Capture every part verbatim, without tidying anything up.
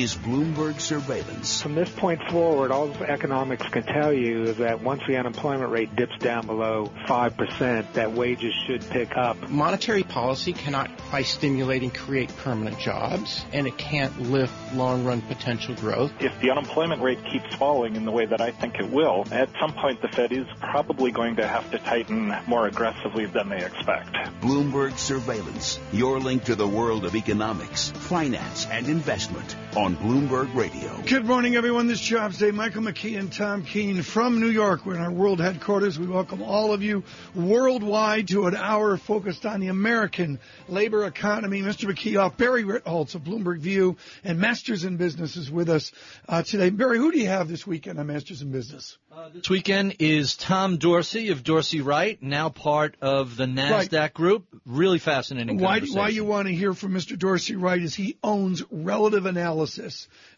is Bloomberg Surveillance. From this point forward, all economics can tell you is that once the unemployment rate dips down below five percent, that wages should pick up. Monetary policy cannot, by stimulating, create permanent jobs, and it can't lift long-run potential growth. If the unemployment rate keeps falling in the way that I think it will, at some point the Fed is probably going to have to tighten more aggressively than they expect. Bloomberg Surveillance, your link to the world of economics, finance, and investment on Bloomberg Radio. Good morning, everyone. This is Jobs Day. Michael McKee and Tom Keene from New York. We're in our world headquarters. We welcome all of you worldwide to an hour focused on the American labor economy. Mister McKee off. Barry Ritholtz of Bloomberg View and Masters in Business is with us uh, today. Barry, who do you have this weekend on Masters in Business? Uh, this weekend is Tom Dorsey of Dorsey Wright, now part of the NASDAQ right. group. Really fascinating conversation. Why, why you want to hear from Mister Dorsey Wright is he owns relative analysis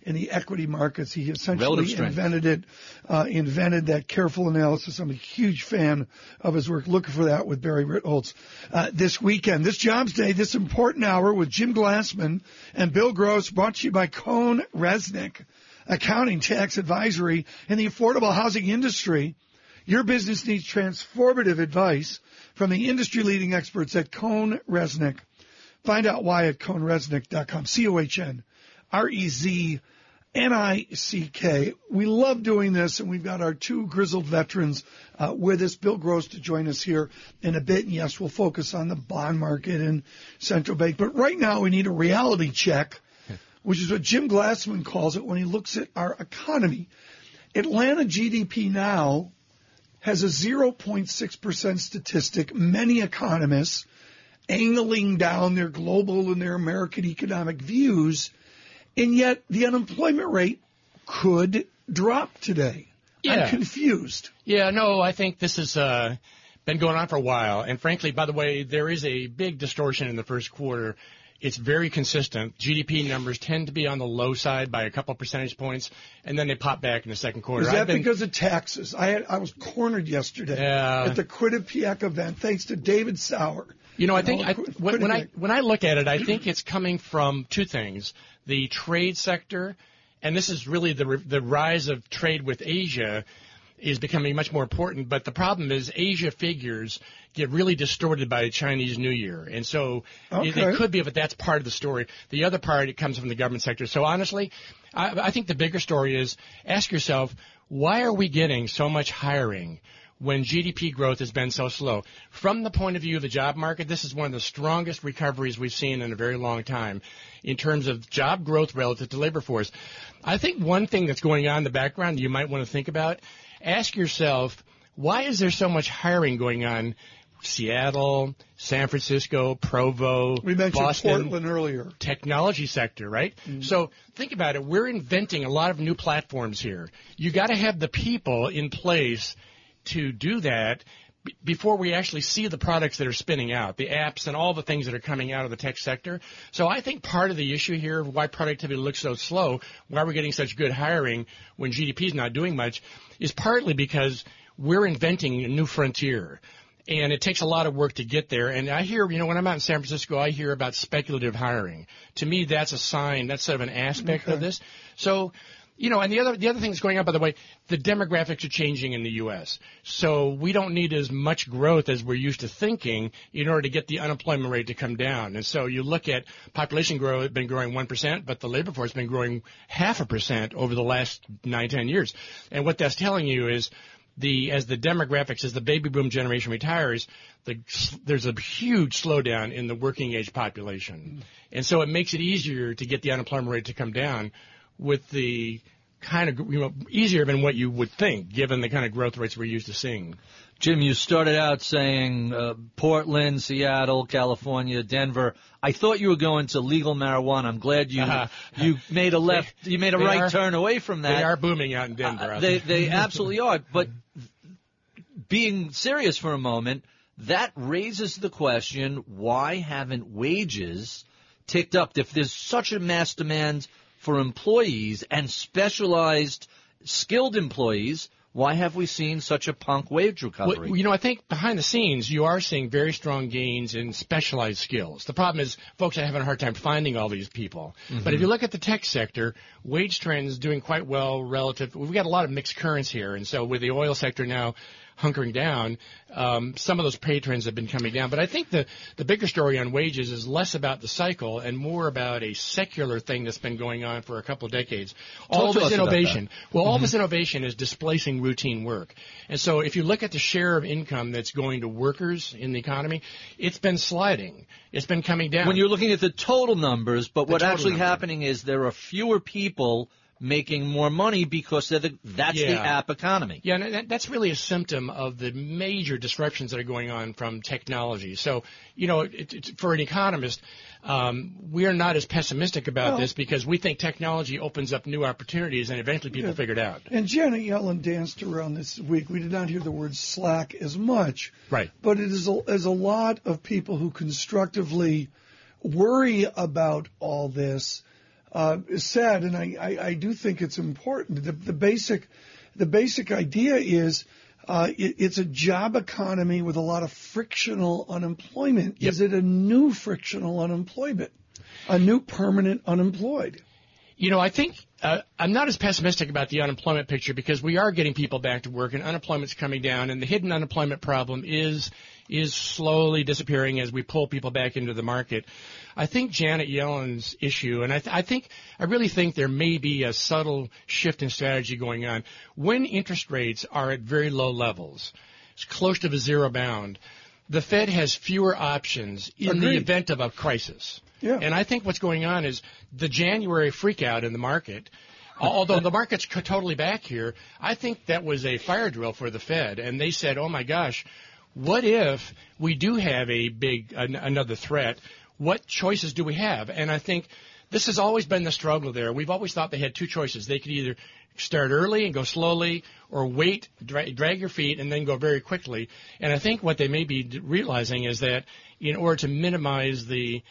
in the equity markets. He essentially invented it, uh, invented that careful analysis. I'm a huge fan of his work. Looking for that with Barry Ritholtz uh, this weekend. This Jobs Day, this important hour with Jim Glassman and Bill Gross, brought to you by Cohn Resnick, accounting, tax, advisory, and the affordable housing industry. Your business needs transformative advice from the industry-leading experts at Cohn Resnick. Find out why at Cohn Resnick dot com, C O H N R E Z N I C K. We love doing this, and we've got our two grizzled veterans uh, with us, Bill Gross, to join us here in a bit. And, yes, we'll focus on the bond market and central bank. But right now we need a reality check, which is what Jim Glassman calls it when he looks at our economy. Atlanta G D P now has a zero point six percent statistic. Many economists angling down their global and their American economic views, and yet the unemployment rate could drop today. Yeah. I'm confused. Yeah, no, I think this has uh, been going on for a while. And frankly, by the way, there is a big distortion in the first quarter. It's very consistent. G D P numbers tend to be on the low side by a couple percentage points, and then they pop back in the second quarter. Is that been... because of taxes? I had, I was cornered yesterday uh, at the Quinnipiac event, thanks to David Sauer. You know, I think I, when I when I look at it, I think it's coming from two things: the trade sector, and this is really the the rise of trade with Asia is becoming much more important. But the problem is Asia figures get really distorted by Chinese New Year. And so okay. it, it could be, but that's part of the story. The other part, it comes from the government sector. So honestly, I, I think the bigger story is ask yourself, why are we getting so much hiring when G D P growth has been so slow? From the point of view of the job market, this is one of the strongest recoveries we've seen in a very long time in terms of job growth relative to labor force. I think one thing that's going on in the background you might want to think about, ask yourself, why is there so much hiring going on? Seattle, San Francisco, Provo, we mentioned Boston, Portland earlier. Technology sector, right? Mm-hmm. So think about it. We're inventing a lot of new platforms here. You got to have the people in place to do that b- before we actually see the products that are spinning out, the apps and all the things that are coming out of the tech sector. So I think part of the issue here of why productivity looks so slow, why we're getting such good hiring when G D P is not doing much, is partly because we're inventing a new frontier. And it takes a lot of work to get there. And I hear, you know, when I'm out in San Francisco, I hear about speculative hiring. To me, that's a sign, that's sort of an aspect okay. of this. So You know, and the other the other thing that's going on, by the way, the demographics are changing in the U S. So we don't need as much growth as we're used to thinking in order to get the unemployment rate to come down. And so you look at population growth been growing one percent, but the labor force has been growing half a percent over the last nine, ten years. And what that's telling you is the as the demographics, as the baby boom generation retires, the, there's a huge slowdown in the working age population. And so it makes it easier to get the unemployment rate to come down with the kind of, you know, easier than what you would think, given the kind of growth rates we're used to seeing. Jim, you started out saying uh, Portland, Seattle, California, Denver. I thought you were going to legal marijuana. I'm glad you uh-huh. you made a left, you made a they right are, turn away from that. They are booming out in Denver. Uh, they they absolutely are. But being serious for a moment, that raises the question: why haven't wages ticked up? If there's such a mass demand for employees and specialized, skilled employees, Why have we seen such a punk wage recovery? Well, you know, I think behind the scenes, you are seeing very strong gains in specialized skills. The problem is folks are having a hard time finding all these people. Mm-hmm. But if you look at the tech sector, wage trends doing quite well relative. We've got a lot of mixed currents here. And so with the oil sector now hunkering down, um, some of those pay trends have been coming down. But I think the, the bigger story on wages is less about the cycle and more about a secular thing that's been going on for a couple of decades. All Talk of this innovation. Well, all mm-hmm. of this innovation is displacing routine work. And so if you look at the share of income that's going to workers in the economy, it's been sliding. It's been coming down. When you're looking at the total numbers, but the what's actually number. happening is there are fewer people making more money because they're the, that's yeah. the app economy. Yeah, and that, that's really a symptom of the major disruptions that are going on from technology. So, you know, it, it, for an economist, um, we are not as pessimistic about well, this because we think technology opens up new opportunities and eventually people yeah. figure it out. And Janet Yellen danced around this week. We did not hear the word slack as much. Right. But it is a, as a lot of people who constructively worry about all this Uh, is sad, and I, I, I do think it's important. The, the basic, the basic idea is uh, it, it's a job economy with a lot of frictional unemployment. Yep. Is it a new frictional unemployment, a new permanent unemployed? You know, I think uh, I'm not as pessimistic about the unemployment picture because we are getting people back to work, and unemployment's coming down, and the hidden unemployment problem is is slowly disappearing as we pull people back into the market. I think Janet Yellen's issue, and I, th- I think I really think there may be a subtle shift in strategy going on. When interest rates are at very low levels, it's close to the zero bound, the Fed has fewer options in Agreed. the event of a crisis. Yeah. And I think what's going on is the January freakout in the market. Although the market's totally back here, I think that was a fire drill for the Fed, and they said, oh, my gosh, what if we do have a big an, another threat? What choices do we have? And I think this has always been the struggle there. We've always thought they had two choices. They could either start early and go slowly or wait, dra- drag your feet, and then go very quickly. And I think what they may be d- realizing is that in order to minimize the,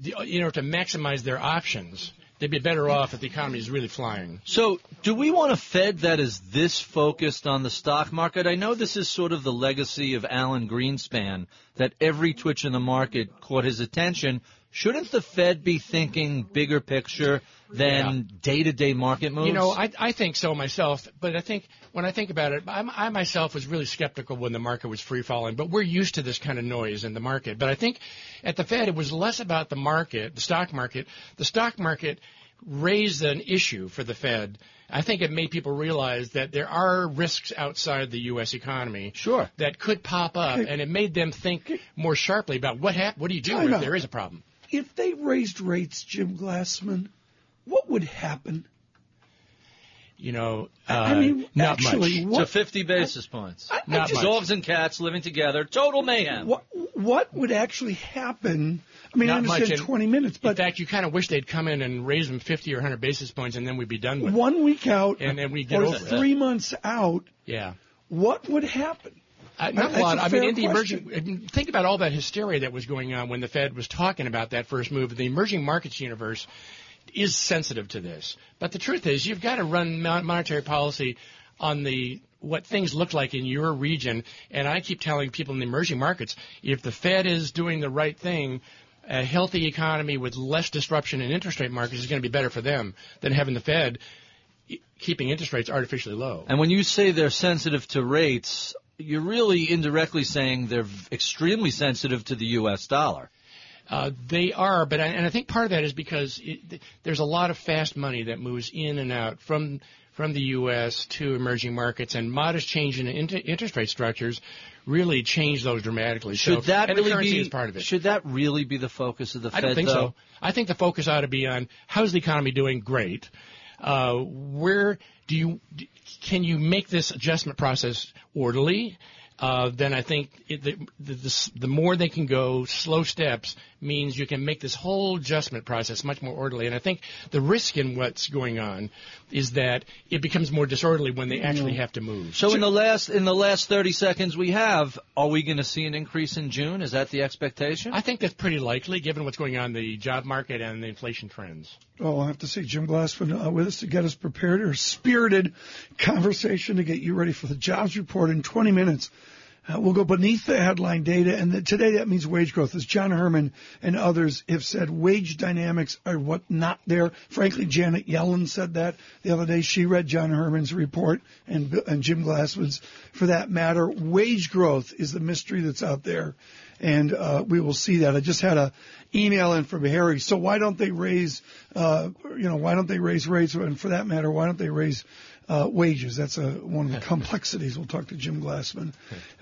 the – in order to maximize their options, they'd be better off if the economy is really flying. So do we want a Fed that is this focused on the stock market? I know this is sort of the legacy of Alan Greenspan, that every twitch in the market caught his attention. Shouldn't the Fed be thinking bigger picture than yeah. day-to-day market moves? You know, I, I think so myself. But I think when I think about it, I'm, I myself was really skeptical when the market was free-falling. But we're used to this kind of noise in the market. But I think at the Fed, it was less about the market, the stock market. The stock market raised an issue for the Fed. I think it made people realize that there are risks outside the U S economy sure. that could pop up. And it made them think more sharply about what hap- what do you do if there is a problem. If they raised rates, Jim Glassman, what would happen? You know, uh, I mean, not actually, much. What, to fifty basis I, points. I, I not just, much. Dogs and cats living together, total mayhem. What, what would actually happen? I mean, not I understand much. twenty minutes. But in fact, you kind of wish they'd come in and raise them fifty or one hundred basis points, and then we'd be done with one it. One week out and then we get or over three that. months out, yeah. what would happen? Uh, not That's a lot. A I mean, in the emerging, think about all that hysteria that was going on when the Fed was talking about that first move. The emerging markets universe is sensitive to this. But the truth is, you've got to run monetary policy on the what things look like in your region. And I keep telling people in the emerging markets, if the Fed is doing the right thing, a healthy economy with less disruption in interest rate markets is going to be better for them than having the Fed keeping interest rates artificially low. And when you say they're sensitive to rates, you're really indirectly saying they're extremely sensitive to the U S dollar. Uh, they are, but I, and I think part of that is because it, there's a lot of fast money that moves in and out from from the U S to emerging markets, and modest change in inter- interest rate structures really change those dramatically. Should so, that and really the currency be, is part of it. Should that really be the focus of the Fed, I don't think though? so. I think the focus ought to be on how's the economy doing? Great. Uh, where do you – can you make this adjustment process orderly? uh, then I think it, the, the, the, the more they can go slow steps means you can make this whole adjustment process much more orderly. And I think the risk in what's going on is that it becomes more disorderly when they actually have to move. So, so in the last in the last thirty seconds we have, are we going to see an increase in June? Is that the expectation? I think that's pretty likely, given what's going on in the job market and the inflation trends. Well, I'll have to see. Jim Glassman uh, with us to get us prepared. A spirited conversation to get you ready for the jobs report in twenty minutes. Uh, we'll go beneath the headline data, and the, today that means wage growth. As John Herman and others have said, wage dynamics are what not there. Frankly, Janet Yellen said that the other day. She read John Herman's report and, and Jim Glassman's, for that matter. Wage growth is the mystery that's out there, and uh, we will see that. I just had a email in from Harry. So why don't they raise, uh, you know, why don't they raise rates? And for that matter, why don't they raise Uh, wages? That's a, one of the complexities we'll talk to Jim Glassman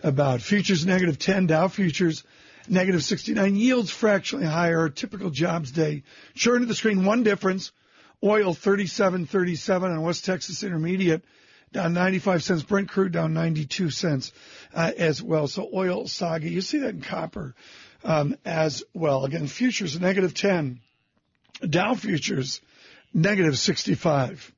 about. Futures negative ten, Dow futures negative sixty-nine, yields fractionally higher, typical jobs day. Churn to the screen, one difference, oil thirty-seven thirty-seven on West Texas Intermediate, down ninety-five cents, Brent crude down ninety-two cents uh, as well. So oil soggy. You see that in copper um, as well. Again, futures negative ten, Dow futures negative sixty-five.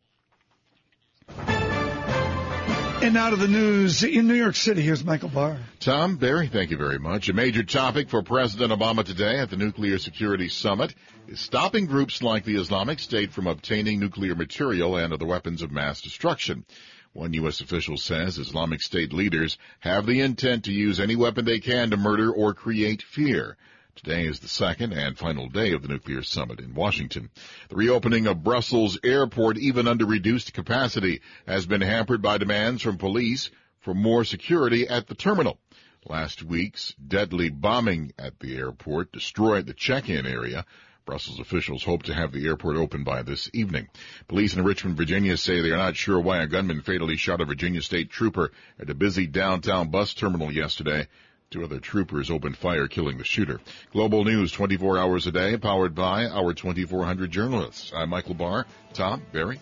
And out of the news in New York City, here's Michael Barr. Tom, Barry, thank you very much. A major topic for President Obama today at the Nuclear Security Summit is stopping groups like the Islamic State from obtaining nuclear material and other weapons of mass destruction. One U S official says Islamic State leaders have the intent to use any weapon they can to murder or create fear. Today is the second and final day of the nuclear summit in Washington. The reopening of Brussels airport, even under reduced capacity, has been hampered by demands from police for more security at the terminal. Last week's deadly bombing at the airport destroyed the check-in area. Brussels officials hope to have the airport open by this evening. Police in Richmond, Virginia say they are not sure why a gunman fatally shot a Virginia State trooper at a busy downtown bus terminal yesterday. Two other troopers opened fire, killing the shooter. Global News, twenty-four hours a day, powered by our twenty-four hundred journalists. I'm Michael Barr. Tom, Barry.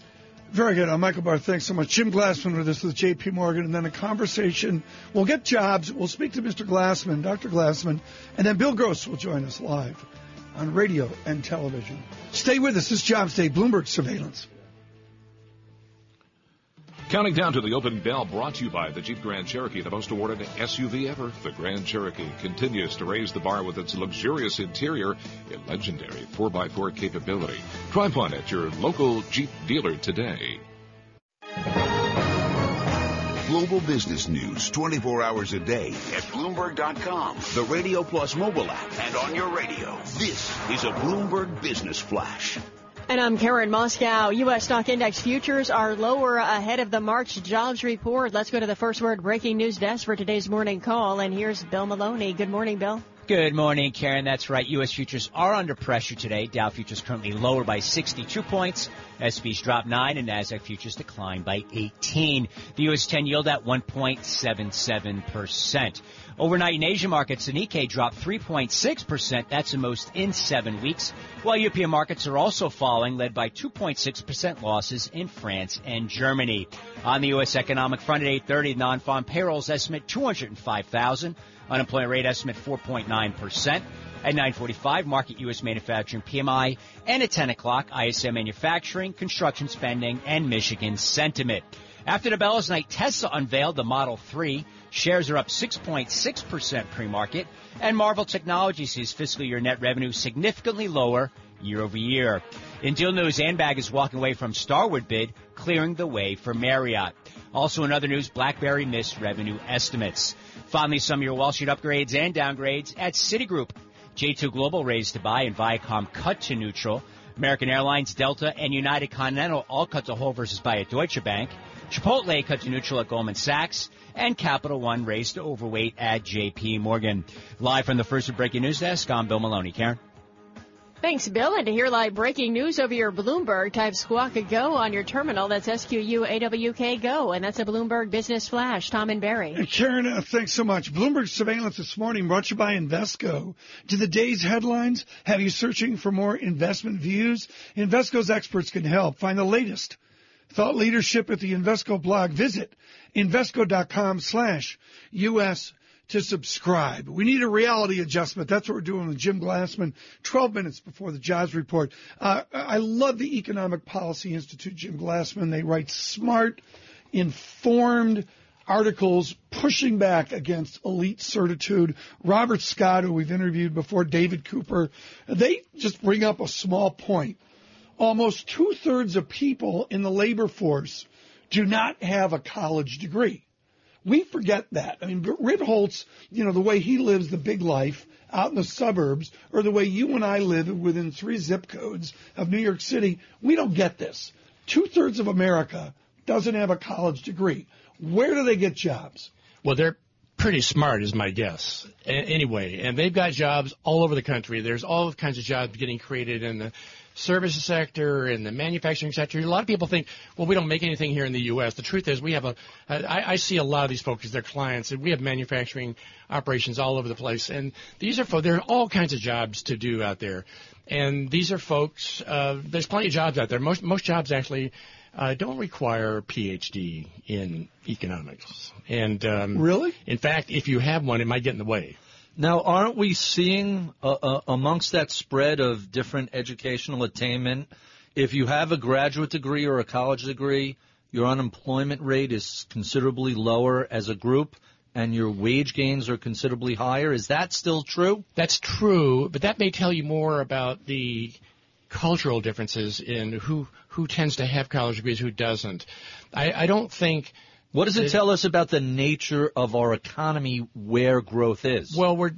Very good. I'm Michael Barr. Thanks so much. Jim Glassman with us with J P. Morgan, and then a conversation. We'll get jobs. We'll speak to Mister Glassman, Doctor Glassman, and then Bill Gross will join us live on radio and television. Stay with us. This is Jobs Day, Bloomberg Surveillance. Counting down to the opening bell, brought to you by the Jeep Grand Cherokee, the most awarded S U V ever. The Grand Cherokee continues to raise the bar with its luxurious interior and legendary four by four capability. Drive one at your local Jeep dealer today. Global business news twenty-four hours a day at Bloomberg dot com, the Radio Plus mobile app, and on your radio. This is a Bloomberg Business Flash. And I'm Karen Moscow. U S stock index futures are lower ahead of the March jobs report. Let's go to the first word breaking news desk for today's morning call. And here's Bill Maloney. Good morning, Bill. Good morning, Karen. That's right. U S futures are under pressure today. Dow futures currently lower by sixty-two points. S and P's dropped nine, and NASDAQ futures declined by eighteen. The U S ten yield at one point seven seven percent. Overnight in Asia markets, the Nikkei dropped three point six percent. That's the most in seven weeks. While European markets are also falling, led by two point six percent losses in France and Germany. On the U S economic front at eight thirty, non-farm payrolls estimate two hundred five thousand. Unemployment rate estimate four point nine percent. At nine forty-five, market U S manufacturing P M I, and at ten o'clock, I S M manufacturing, construction spending, and Michigan sentiment. After the bell tonight, Tesla unveiled the Model three. Shares are up six point six percent pre-market, and Marvel Technology sees fiscal year net revenue significantly lower year over year. In deal news, Anbag is walking away from Starwood bid, clearing the way for Marriott. Also in other news, BlackBerry missed revenue estimates. Finally, some of your Wall Street upgrades and downgrades at Citigroup. J two Global raised to buy and Viacom cut to neutral. American Airlines, Delta, and United Continental all cut to whole versus buy at Deutsche Bank. Chipotle cut to neutral at Goldman Sachs. And Capital One raised to overweight at J P. Morgan. Live from the First of Breaking News Desk, I'm Bill Maloney. Karen? Thanks, Bill. And to hear live breaking news over your Bloomberg, type Squawk Go on your terminal. That's S Q U A W K Go. And that's a Bloomberg Business Flash. Tom and Barry. And Karen, uh, thanks so much. Bloomberg Surveillance this morning brought you by Invesco. Do the day's headlines have you searching for more investment views? Invesco's experts can help. Find the latest Thought leadership at the Invesco blog. Visit Invesco dot com slash U S to subscribe. We need a reality adjustment. That's what we're doing with Jim Glassman, twelve minutes before the jobs report. Uh, I love the Economic Policy Institute, Jim Glassman. They write smart, informed articles pushing back against elite certitude. Robert Scott, who we've interviewed before, David Cooper, they just bring up a small point. Almost two-thirds of people in the labor force do not have a college degree. We forget that. I mean, Ritholtz, you know, the way he lives the big life out in the suburbs, or the way you and I live within three zip codes of New York City, we don't get this. Two-thirds of America doesn't have a college degree. Where do they get jobs? Well, they're pretty smart is my guess. A- anyway, and they've got jobs all over the country. There's all kinds of jobs getting created in the services sector and the manufacturing sector. A lot of people think, well, we don't make anything here in the U S. The truth is we have a I, I see a lot of these folks as their clients, and we have manufacturing operations all over the place. And these are – there are all kinds of jobs to do out there. And these are folks uh, – there's plenty of jobs out there. Most, most jobs actually – Uh, don't require a P H D in economics. And um, really? In fact, if you have one, it might get in the way. Now, aren't we seeing uh, uh, amongst that spread of different educational attainment, if you have a graduate degree or a college degree, your unemployment rate is considerably lower as a group, and your wage gains are considerably higher? Is that still true? That's true, but that may tell you more about the cultural differences in who who tends to have college degrees, who doesn't. I, I don't think... What does it, it tell us about the nature of our economy where growth is? Well, we're,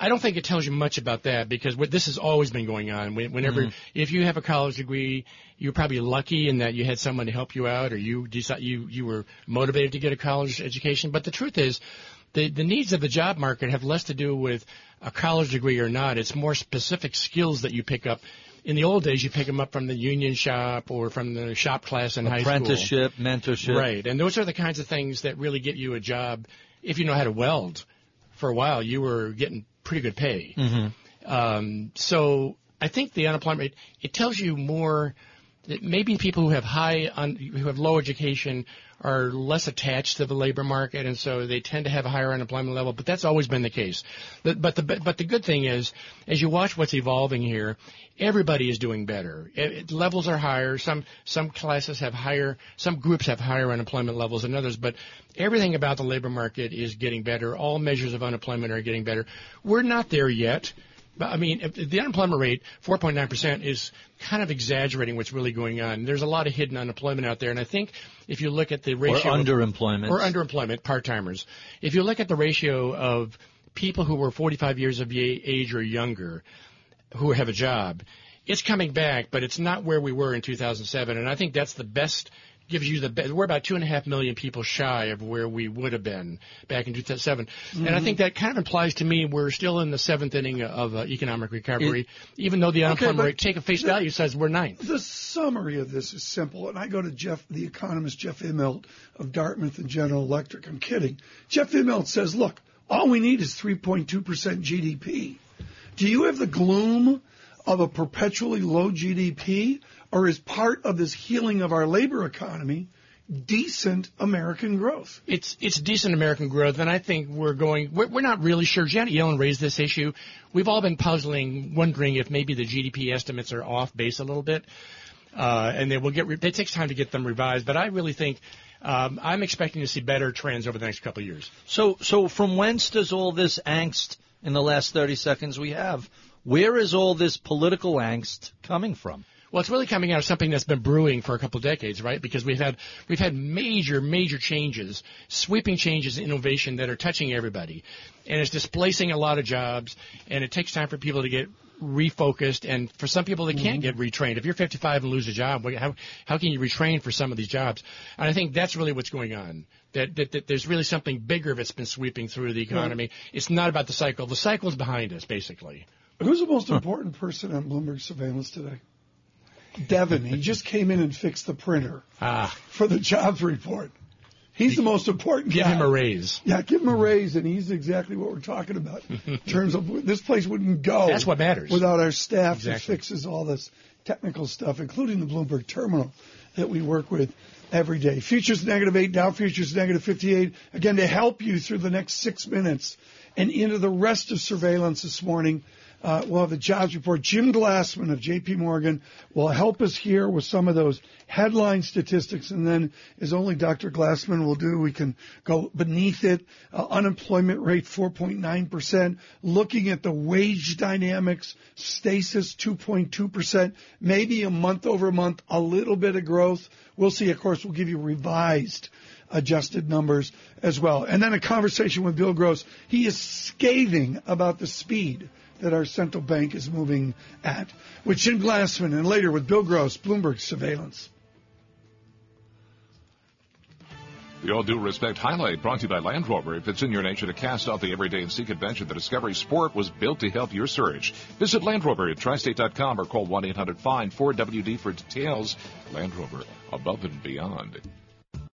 I don't think it tells you much about that, because what, this has always been going on. Whenever, mm. If you have a college degree, you're probably lucky in that you had someone to help you out, or you decide, you, you were motivated to get a college education. But the truth is, The, the needs of the job market have less to do with a college degree or not. It's more specific skills that you pick up. In the old days, you pick them up from the union shop or from the shop class in high school. Apprenticeship, mentorship. Right. And those are the kinds of things that really get you a job. If you know how to weld, for a while, you were getting pretty good pay. Mm-hmm. Um, so I think the unemployment rate, it tells you more that maybe people who have high, un, who have low education are less attached to the labor market, and so they tend to have a higher unemployment level. But that's always been the case. But, but the but the good thing is, as you watch what's evolving here, everybody is doing better. It, it, levels are higher. Some some classes have higher. Some groups have higher unemployment levels than others. But everything about the labor market is getting better. All measures of unemployment are getting better. We're not there yet. But, I mean, the unemployment rate, four point nine percent, is kind of exaggerating what's really going on. There's a lot of hidden unemployment out there. And I think if you look at the ratio – Or underemployment. Or underemployment, part-timers. If you look at the ratio of people who were forty-five years of age or younger who have a job, it's coming back, but it's not where we were in two thousand seven. And I think that's the best – gives you the best. We're about two and a half million people shy of where we would have been back in two thousand seven, mm-hmm. and I think that kind of implies to me we're still in the seventh inning of uh, economic recovery, it, even though the unemployment okay, rate, take a face the, value, says we're ninth. The summary of this is simple, and I go to Jeff, the economist Jeff Immelt of Dartmouth and General Electric. I'm kidding. Jeff Immelt says, "Look, all we need is three point two percent G D P. Do you have the gloom of a perpetually low G D P, or is part of this healing of our labor economy decent American growth?" It's it's decent American growth, and I think we're going – we're not really sure. Janet Yellen raised this issue. We've all been puzzling, wondering if maybe the G D P estimates are off base a little bit, uh, and they will get re- – it takes time to get them revised. But I really think um, I'm expecting to see better trends over the next couple of years. So, so from whence does all this angst in the last thirty seconds we have – where is all this political angst coming from? Well, it's really coming out of something that's been brewing for a couple of decades, right? Because we've had we've had major, major changes, sweeping changes in innovation that are touching everybody. And it's displacing a lot of jobs, and it takes time for people to get refocused, and for some people they can't get retrained. If you're fifty-five and lose a job, how how can you retrain for some of these jobs? And I think that's really what's going on, that, that, that there's really something bigger that's been sweeping through the economy. Right. It's not about the cycle. The cycle's behind us, basically. Who's the most important person on Bloomberg Surveillance today? Devin. He just came in and fixed the printer ah. for the jobs report. He's the most important give guy. Give him a raise. Yeah, give him a raise, and he's exactly what we're talking about in terms of this place wouldn't go. That's what matters. Without our staff exactly. that fixes all this technical stuff, including the Bloomberg terminal that we work with every day. Futures negative eight, Dow futures negative fifty-eight. Again, to help you through the next six minutes and into the rest of surveillance this morning, uh, we'll have a jobs report. Jim Glassman of J P. Morgan will help us here with some of those headline statistics. And then, as only Doctor Glassman will do, we can go beneath it. Uh, unemployment rate four point nine percent. Looking at the wage dynamics, stasis two point two percent. Maybe a month over month, a little bit of growth. We'll see. Of course, we'll give you revised adjusted numbers as well. And then a conversation with Bill Gross. He is scathing about the speed that our central bank is moving at. With Jim Glassman and later with Bill Gross, Bloomberg Surveillance. The All Due Respect Highlight brought to you by Land Rover. If it's in your nature to cast out the everyday and seek adventure, the Discovery Sport was built to help your search. Visit Land Rover at tri state dot com or call one eight hundred find four W D for details. Land Rover, above and beyond.